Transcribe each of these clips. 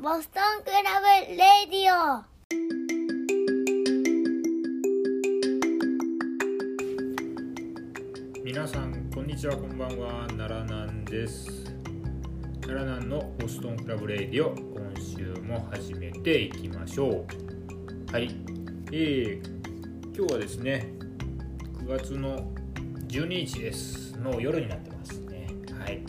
ボストンクラブレディオ。皆さんこんにちは、こんばんは。奈良南です。奈良南のボストンクラブレディオ、今週も始めていきましょう。はい、今日はですね9月の12日ですの夜になってますね。はい、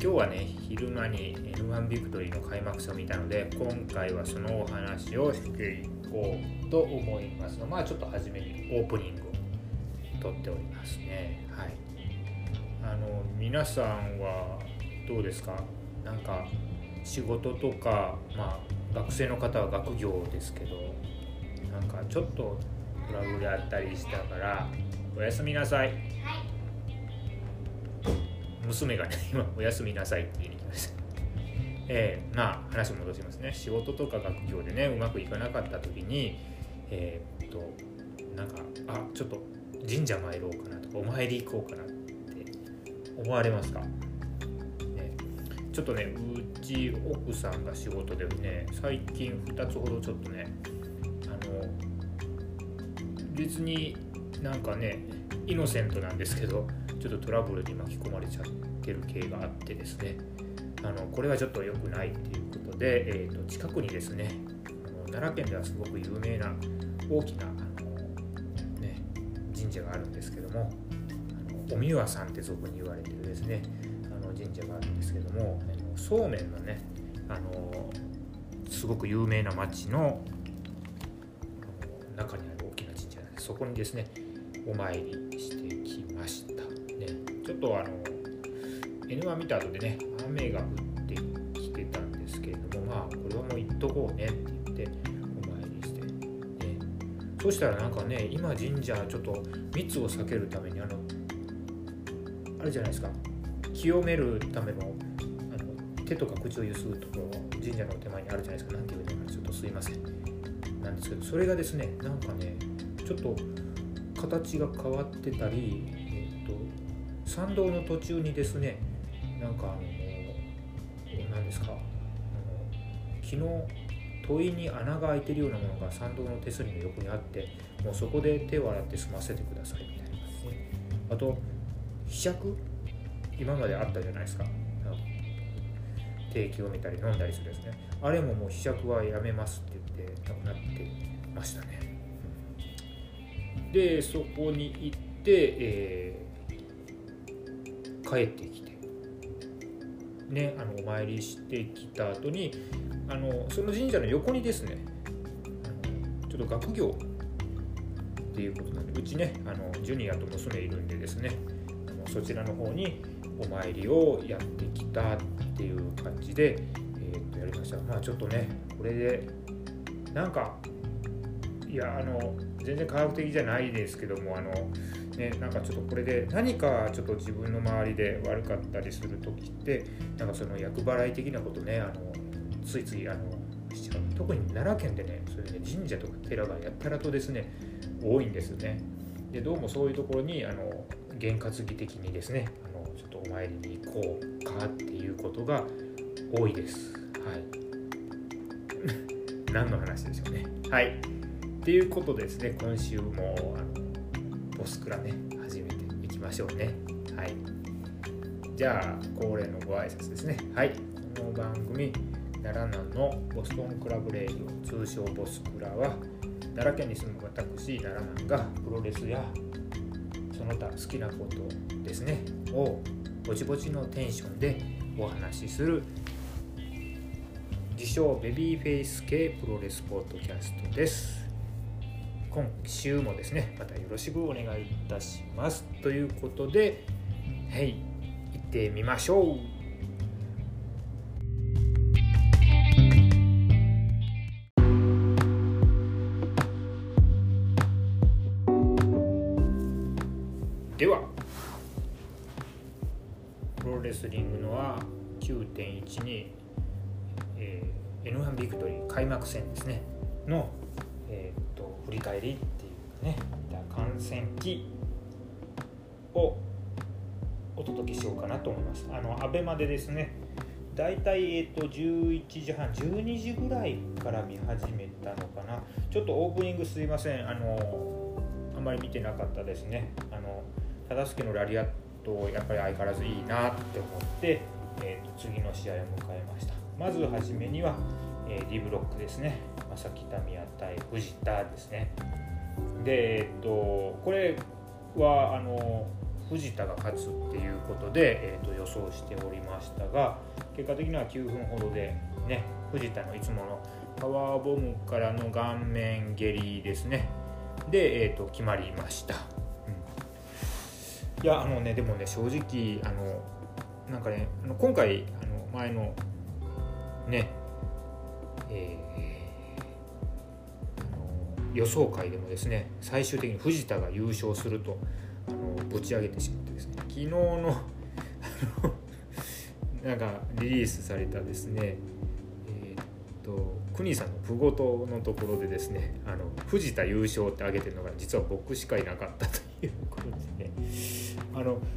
今日はね昼間に N-1 ビクトリーの開幕戦を見たので、今回はそのお話をしていこうと思います。まあちょっと初めにオープニング撮っておりますね。はい、皆さんはどうですか？なんか仕事とか、まあ学生の方は学業ですけど、なんかちょっとトラブルあったりしたからおやすみなさい。はい、娘がね今おやすみなさいって言いに来ました。まあ話戻しますね。仕事とか学業でねうまくいかなかった時になんかちょっと神社参ろうかなとかお参り行こうかなって思われますか？ちょっとねうち奥さんが仕事でね最近2つほどちょっとね別になんかねイノセントなんですけどちょっとトラブルに巻き込まれちゃってる系があってですね、これはちょっと良くないっていうことで、近くにですね奈良県ではすごく有名な大きな神社があるんですけども、おみわさんって俗に言われてるですね神社があるんですけども、そうめんのねすごく有名な町の中にある大きな神社なんです。そこにですねお参りしてきましたね。ちょっとN1 見た後でね雨が降ってきてたんですけれども、まあこれはもう行っとこうねって言ってそうしたらなんかね、今神社ちょっと密を避けるためにあれじゃないですか、清めるための手とか口をゆすぐところ神社の手前にあるじゃないですか。なんていうのかちょっとすいませんなんですけど、それがですねなんかねちょっと形が変わってたり、参道の途中にですねなんか何ですか昨日問いに穴が開いてるようなものが参道の手すりの横にあって、もうそこで手を洗って済ませてくださいみたいなですね。あとひしゃく今まであったじゃないですか、定期を見たり飲んだりするですね、あれももうひしゃくはやめますって言ってなくなってましたね。でそこに行って、帰ってきてね、お参りしてきた後にその神社の横にですねちょっと学業っていうことなんで、うちねジュニアと娘いるんでですねそちらの方にお参りをやってきたっていう感じで、やりました。まあちょっとねこれでなんかいや全然科学的じゃないですけどもね、なんかちょっとこれで何かちょっと自分の周りで悪かったりするときってなんかその厄払い的なことねついつい特に奈良県でねそういうね神社とか寺がやたらとですね多いんですよね。でどうもそういうところに験担ぎ的にですねちょっとお参りに行こうかっていうことが多いです。はい何の話でしょうね。はいっていうことですね、今週もボスクラね始めていきましょうね。はい、じゃあ恒例のご挨拶ですね。はい、この番組奈良南のボストンクラブレディオ、通称ボスクラは、奈良県に住む私奈良南がプロレスやその他好きなことですねをぼちぼちのテンションでお話しする自称ベビーフェイス系プロレスポッドキャストです。今週もですねまたよろしくお願いいたします。ということではい行ってみましょう。ではプロレスリングのは 9.1 に、N1 ビクトリー開幕戦ですねの、振り返りっていうね観戦記をお届けしようかなと思います。ABEMAでですねだいたい11時半12時ぐらいから見始めたのかな。ちょっとオープニングすいません、あんまり見てなかったですね。忠介のラリアットやっぱり相変わらずいいなって思って、次の試合を迎えました。まずはじめには、D ブロックですね、正木民也対藤田ですね。で、これは藤田が勝つっていうことで、予想しておりましたが、結果的には9分ほどでね、藤田のいつものパワーボムからの顔面蹴りですねで、決まりました、うん、いやねでもね正直なんかね今回前のね、予想会でもですね最終的に藤田が優勝するとぶち上げてしまってですね、昨日のなんかリリースされたですね、国さんのプゴトのところでですね藤田優勝って挙げてるのが実は僕しかいなかったということですね。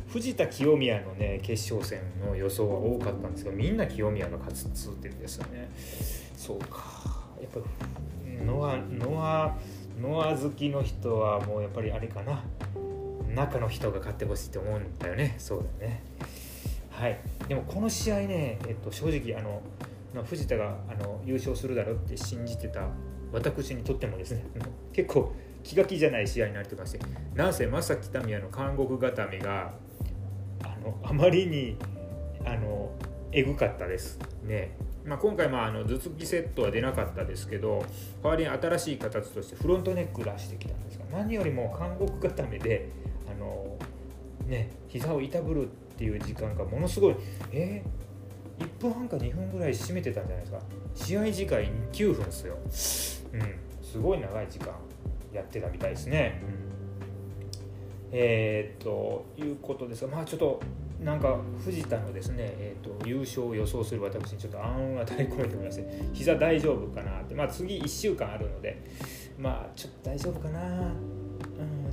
藤田清宮のね決勝戦の予想は多かったんですが、みんな清宮が勝つつってんですよね。そうか、やっぱノア好きの人はもうやっぱりあれかな、中の人が勝ってほしいと思うんだよね。そうだね、はい、でもこの試合ね、正直藤田が優勝するだろうって信じてた私にとってもですね結構気が気じゃない試合になってまして、なんせ正木民也の韓国固めがあまりにえぐかったですね。今回頭突きセットは出なかったですけど、代わりに新しい形としてフロントネック出してきたんですが、何よりも韓国固めでね、膝を痛ぶるっていう時間がものすごい、1分半か2分ぐらい締めてたんじゃないですか。試合時間9分ですよ、うん、すごい長い時間やってたみたいですね、うん、いうことですが、ちょっとなんか藤田のですね、優勝を予想する私にちょっと暗雲が垂れ込めてもらいまして、膝大丈夫かなって、次1週間あるので、ちょっと大丈夫かな、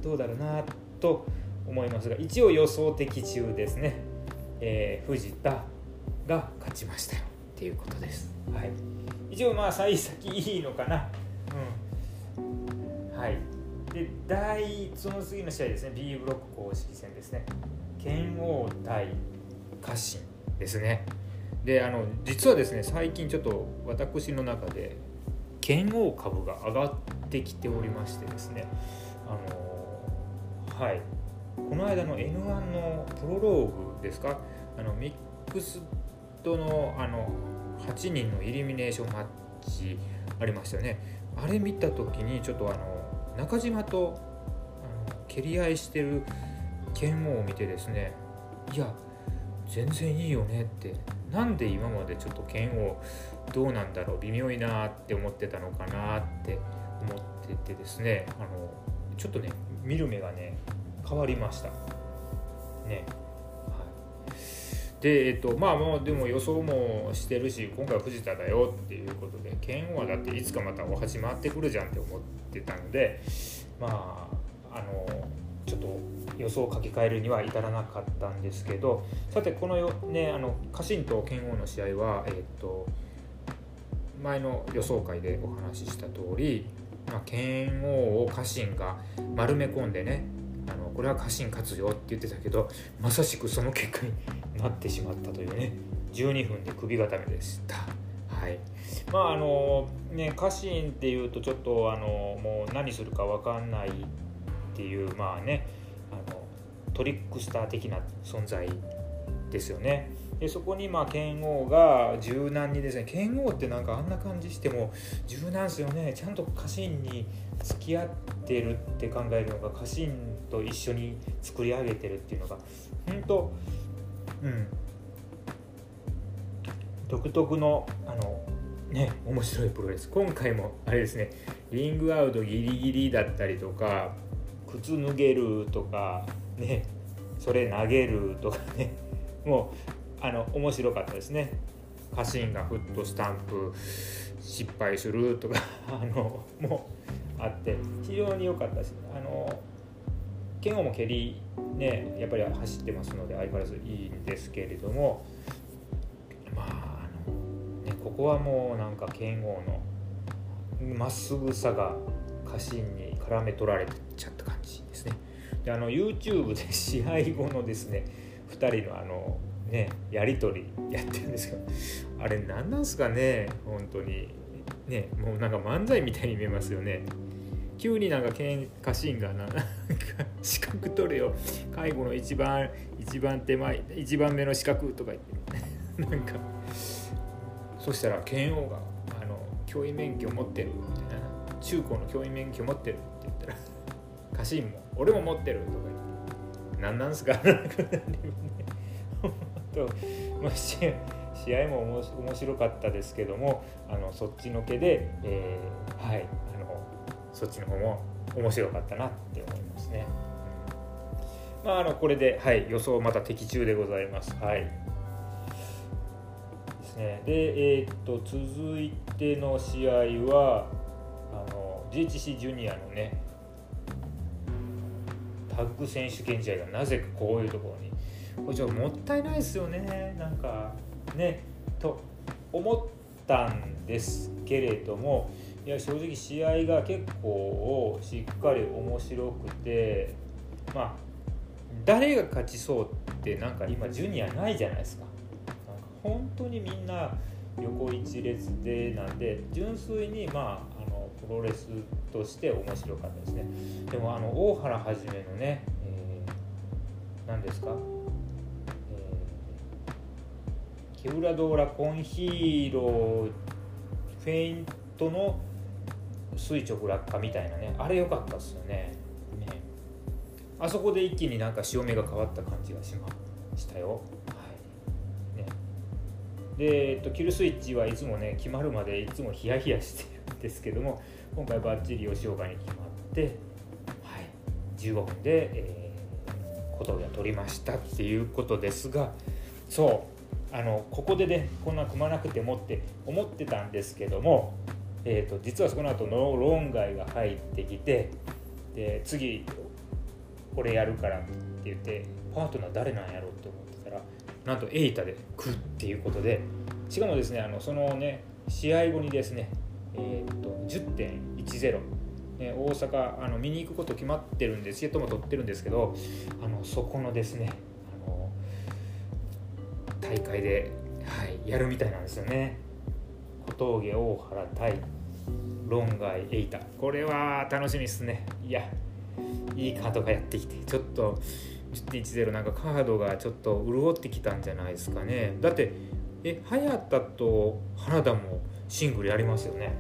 どうだろうなと思いますが、一応予想的中ですね、藤田が勝ちましたよっていうことです、はい、一応幸先いいのかな、うん、はい。でその次の試合ですね、 B ブロック公式戦ですね、拳王対家臣ですね。で実はですね最近ちょっと私の中で拳王株が上がってきておりましてですね、はい、この間の N1 のプロローグですか、ミックスとの8人のイルミネーションマッチありましたよね。あれ見た時にちょっと中島と蹴り合いしてる剣王を見てですね、いや全然いいよねって、なんで今までちょっと剣王どうなんだろう微妙いなって思ってたのかなって思っててですね、ちょっとね見る目がね変わりましたね、はい、でもうでも予想もしてるし、今回は藤田だよっていうことで、剣王はだっていつかまたお箸回ってくるじゃんって思ってたので、ちょっと予想を書き換えるには至らなかったんですけど、さてこの家臣と拳王の試合は、前の予想会でお話しした通り、拳王を家臣が丸め込んでね、これは家臣勝つよって言ってたけど、まさしくその結果になってしまったというね、12分で首固めでした。はい、家臣っていうとちょっともう何するか分かんないっていうトリックスター的な存在ですよね。でそこに拳王が柔軟にですね、拳王ってなんかあんな感じしても柔軟ですよね、ちゃんと家臣に付き合ってるって考えるのが、家臣と一緒に作り上げてるっていうのが本当、うん、独特の面白いプロレス。今回もあれですね、リングアウトギリギリだったりとか、靴脱げるとかね、それ投げるとかね、もう面白かったですね。家臣がフットスタンプ失敗するとかもうあって非常に良かったです。拳王も蹴りねやっぱり走ってますので相変わらずいいんですけれども、こはもうなんか剣豪のまっすぐさが家臣に絡め取られちゃった感じですね。で、YouTube で試合後のですね2人のやり取りやってるんですけど、あれ何なんすかね、本当にね、もうなんか漫才みたいに見えますよね。急になんか喧嘩シーンがなんか資格取れよ、介護の一番手前一番目の資格とか言って、なんかそしたら剣王が教員免許持ってるみたいな、中高の教員免許持ってるって言ったら、家臣も俺も持ってるとか言って、何なんすかと、まあ、試合も面白かったですけども、そっちのけで、はい、そっちの方も面白かったなって思いますね。まあ、これで、はい、予想また的中でございます。はいですね。で、続いての試合はGHC ジュニアのねタッグ選手権試合がなぜかこういうところに、これちょっともったいないですよね、なんかねと思ったんですけれども、いや正直試合が結構しっかり面白くて、まあ誰が勝ちそうってなんか今ジュニアないじゃないですか。なんか本当にみんな横一列で、なんで純粋にまあプロレスとして面白かったですね。でも大原はじめのね、何ですか、ケウラドーラコンヒーローフェイントの垂直落下みたいなね、あれ良かったですよ ね。あそこで一気になんか潮目が変わった感じがしましたよ、はいね。で、キルスイッチはいつもね決まるまでいつもヒヤヒヤしてるんですけども、今回バッチリ吉岡に決まって、はい、15分で、小峠が取りましたっていうことですが、そうここでねこんな組まなくてもって思ってたんですけども、実はその後の論外が入ってきて、で次これやるからって言ってパートナー誰なんやろうと思ってたら、なんとエイタで来るっていうことで、しかもですねそのね試合後にですね、10.10、ね、大阪見に行くこと決まってるんですけども、撮ってるんですけど、そこのですね大会で、はい、やるみたいなんですよね。小峠大原対論外エイタ、これは楽しみですね。いやいいカードがやってきて、ちょっと 10.10 なんかカードがちょっと潤ってきたんじゃないですかね。だって早田と原田もシングルやりますよね。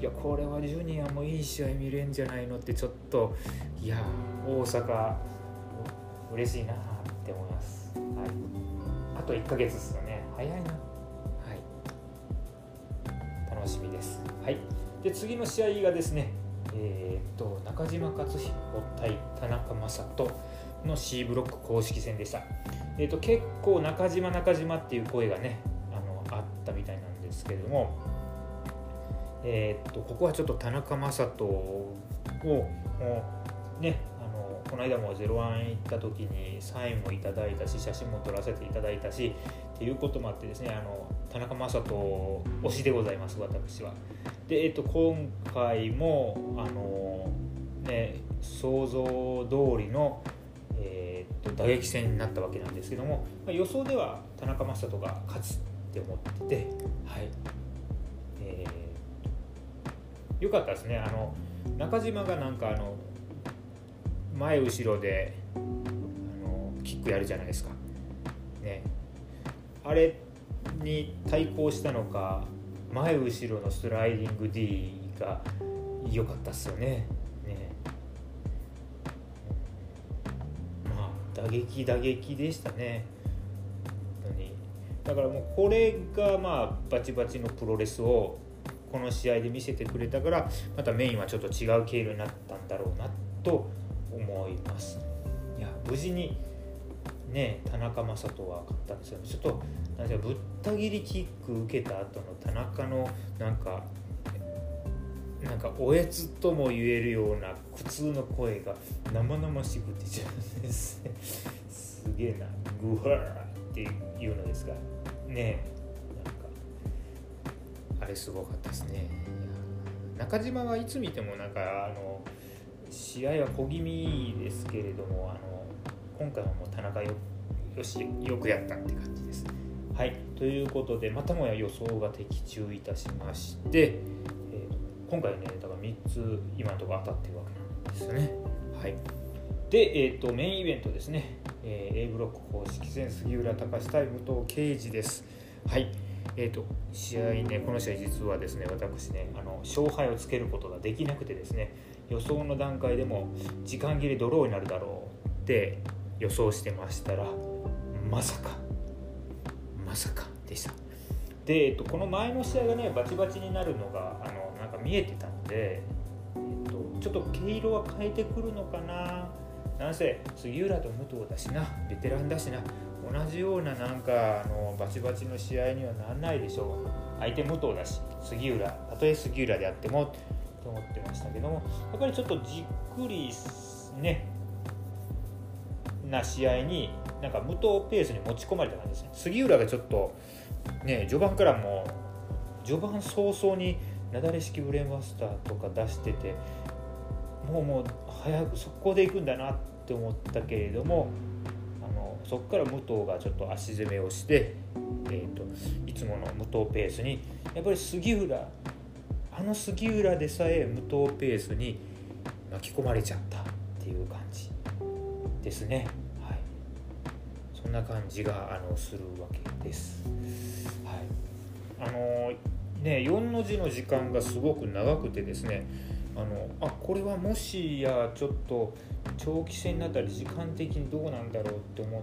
いやこれはジュニアもいい試合見れんじゃないのって、ちょっといや大阪嬉しいなって思います、はい。あと1ヶ月ですよね、早いな、はい、楽しみです、はい。で次の試合がですね、中島克彦対田中正人の C ブロック公式戦でした。結構中島っていう声がねあったみたいなんですけれども、ここはちょっと田中正人をね、この間もゼロワン行った時にサインもいただいたし、写真も撮らせていただいたしっていうこともあってですね、田中正人推しでございます、私は。で、今回もね、想像通りの、打撃戦になったわけなんですけども、まあ、予想では田中正人が勝つって思ってて、はい、よかったですね。中島がなんか前後ろでキックやるじゃないですか、ね、あれに対抗したのか前後ろのスライディング D が良かったっすよ ね。まあ打撃でしたね、本当に。だからもうこれがまあバチバチのプロレスをこの試合で見せてくれたから、またメインはちょっと違う経路になったんだろうなと思います。いや無事にね田中正人は勝ったんですよね。ちょっとなんかぶった切りキック受けた後の田中のなんかおやつとも言えるような苦痛の声が生々しくてちゃうんですすげえな、グワーっていうのですがね、なんかれすごかったですね。中島はいつ見てもなんか試合は小気味ですけれども、今回はもう田中よくやったって感じです。はい、ということでまたもや予想が的中いたしまして、今回ねだから3つ今のところ当たってるわけなんですよね。はい、で、メインイベントですね、A ブロック公式戦杉浦隆対武藤敬司です。はい、試合ね、この試合実はですね、私ね勝敗をつけることができなくてですね、予想の段階でも時間切れドローになるだろうって予想してましたら、まさかでした。で、この前の試合がねバチバチになるのがなんか見えてたので、ちょっと毛色は変えてくるのかな。なんせ杉浦と武藤だしな、ベテランだしな、同じようななんかバチバチの試合にはならないでしょう。相手武藤だし杉浦、たとえ杉浦であってもと思ってましたけども、やっぱりちょっとじっくりねな試合になんか武藤ペースに持ち込まれた感じですね。杉浦がちょっとね序盤からもう序盤早々になだれ式ブレーンバスターとか出してて、もう早く速攻で行くんだなって思ったけれども、そこから武藤がちょっと足攻めをして、いつもの武藤ペースにやっぱり杉浦杉浦でさえ武藤ペースに巻き込まれちゃったっていう感じですね。はい、そんな感じがするわけです。はい、4の字の時間がすごく長くてですね、これはもしやちょっと長期戦になったり時間的にどうなんだろうって思っ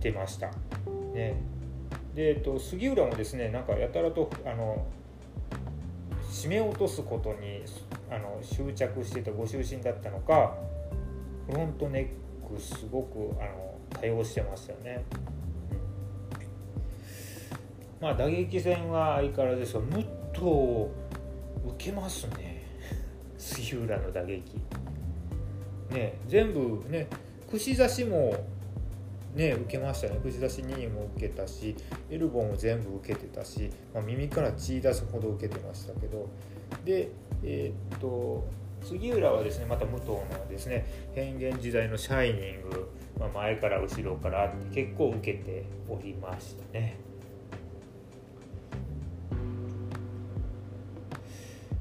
てましたね。で、杉浦もですねなんかやたらと締め落とすことに執着してたご執心だったのか、フロントネックすごく対応してましたよね。まあ打撃戦は相変わらずですが、武藤受けますね杉浦の打撃ね、全部ね串刺しもね受けましたね。串刺し2も受けたし、エルボーも全部受けてたし、耳から血出すほど受けてましたけど、で杉浦はですねまた武藤のですね変幻時代のシャイニング、前から後ろから結構受けておりましたね。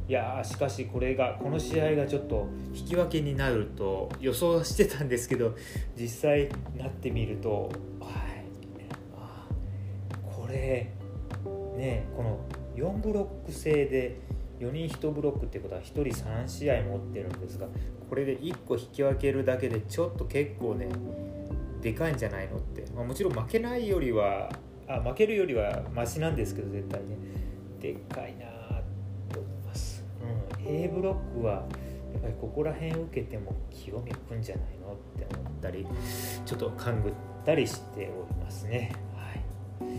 いやしかしこの試合がちょっと引き分けになると予想してたんですけど、実際なってみると、はい、これねこの4ブロック制で4人1ブロックってことは1人3試合持ってるんですが、これで1個引き分けるだけでちょっと結構ねでかいんじゃないのって、もちろん負けるよりはマシなんですけど、絶対ねでかいな。A ブロックはやっぱりここら辺受けても清めくんじゃないのって思ったり、ちょっと勘ぐったりしておりますね。はい、そん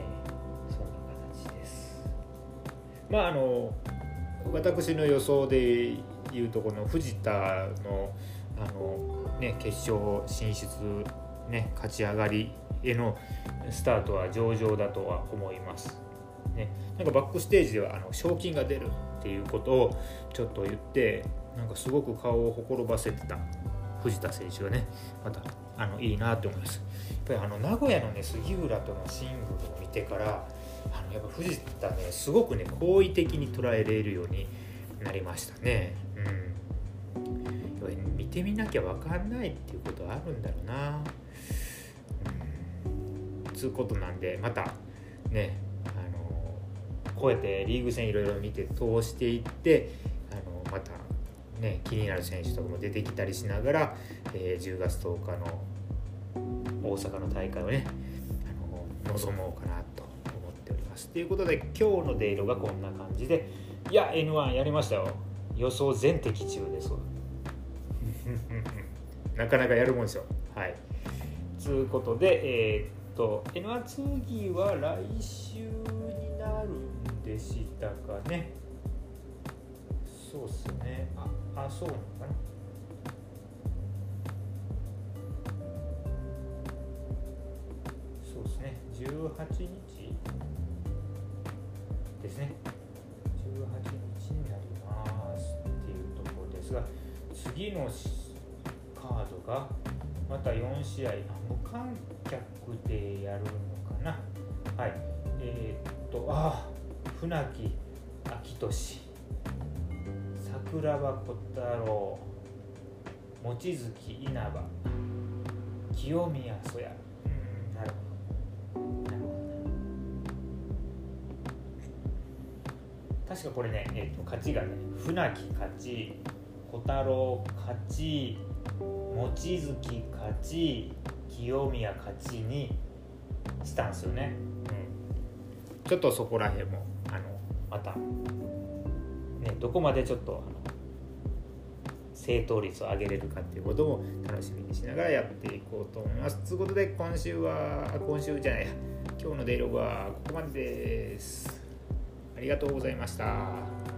な形です。私の予想でいうとこの藤田の決勝進出ね勝ち上がりへのスタートは上々だとは思います。ね、なんかバックステージでは賞金が出るっていうことをちょっと言って、なんかすごく顔をほころばせてた藤田選手がねまたいいなと思います。やっぱり名古屋のね杉浦とのシングルを見てからやっぱ藤田ねすごくね好意的に捉えれるようになりましたね。見てみなきゃ分かんないっていうことはあるんだろうな、つうことなんで、またねこうやってリーグ戦いろいろ見て通していってまたね気になる選手とかも出てきたりしながら、10月10日の大阪の大会をね臨もうかなと思っております。ということで今日のデイロがこんな感じで、いや N1 やりましたよ、予想全的中ですなかなかやるもんですよ。はい、ということでN1 次は来週になるでしたかね。そうですね。そうなのかな。そうですね。18日ですね、18日になりますっていうところですが、次のカードがまた4試合無観客でやるのかな。はい、船木明俊、桜庭小太郎、望月稲葉、清宮そや、確かこれね、勝ちがね、船木勝ち、小太郎勝ち、望月勝ち、清宮勝ちにしたんですよね、うん、ちょっとそこら辺もまた、ね、どこまでちょっと正答率を上げれるかっていうことも楽しみにしながらやっていこうと思います。ということで今日のデイログはここまでです。ありがとうございました。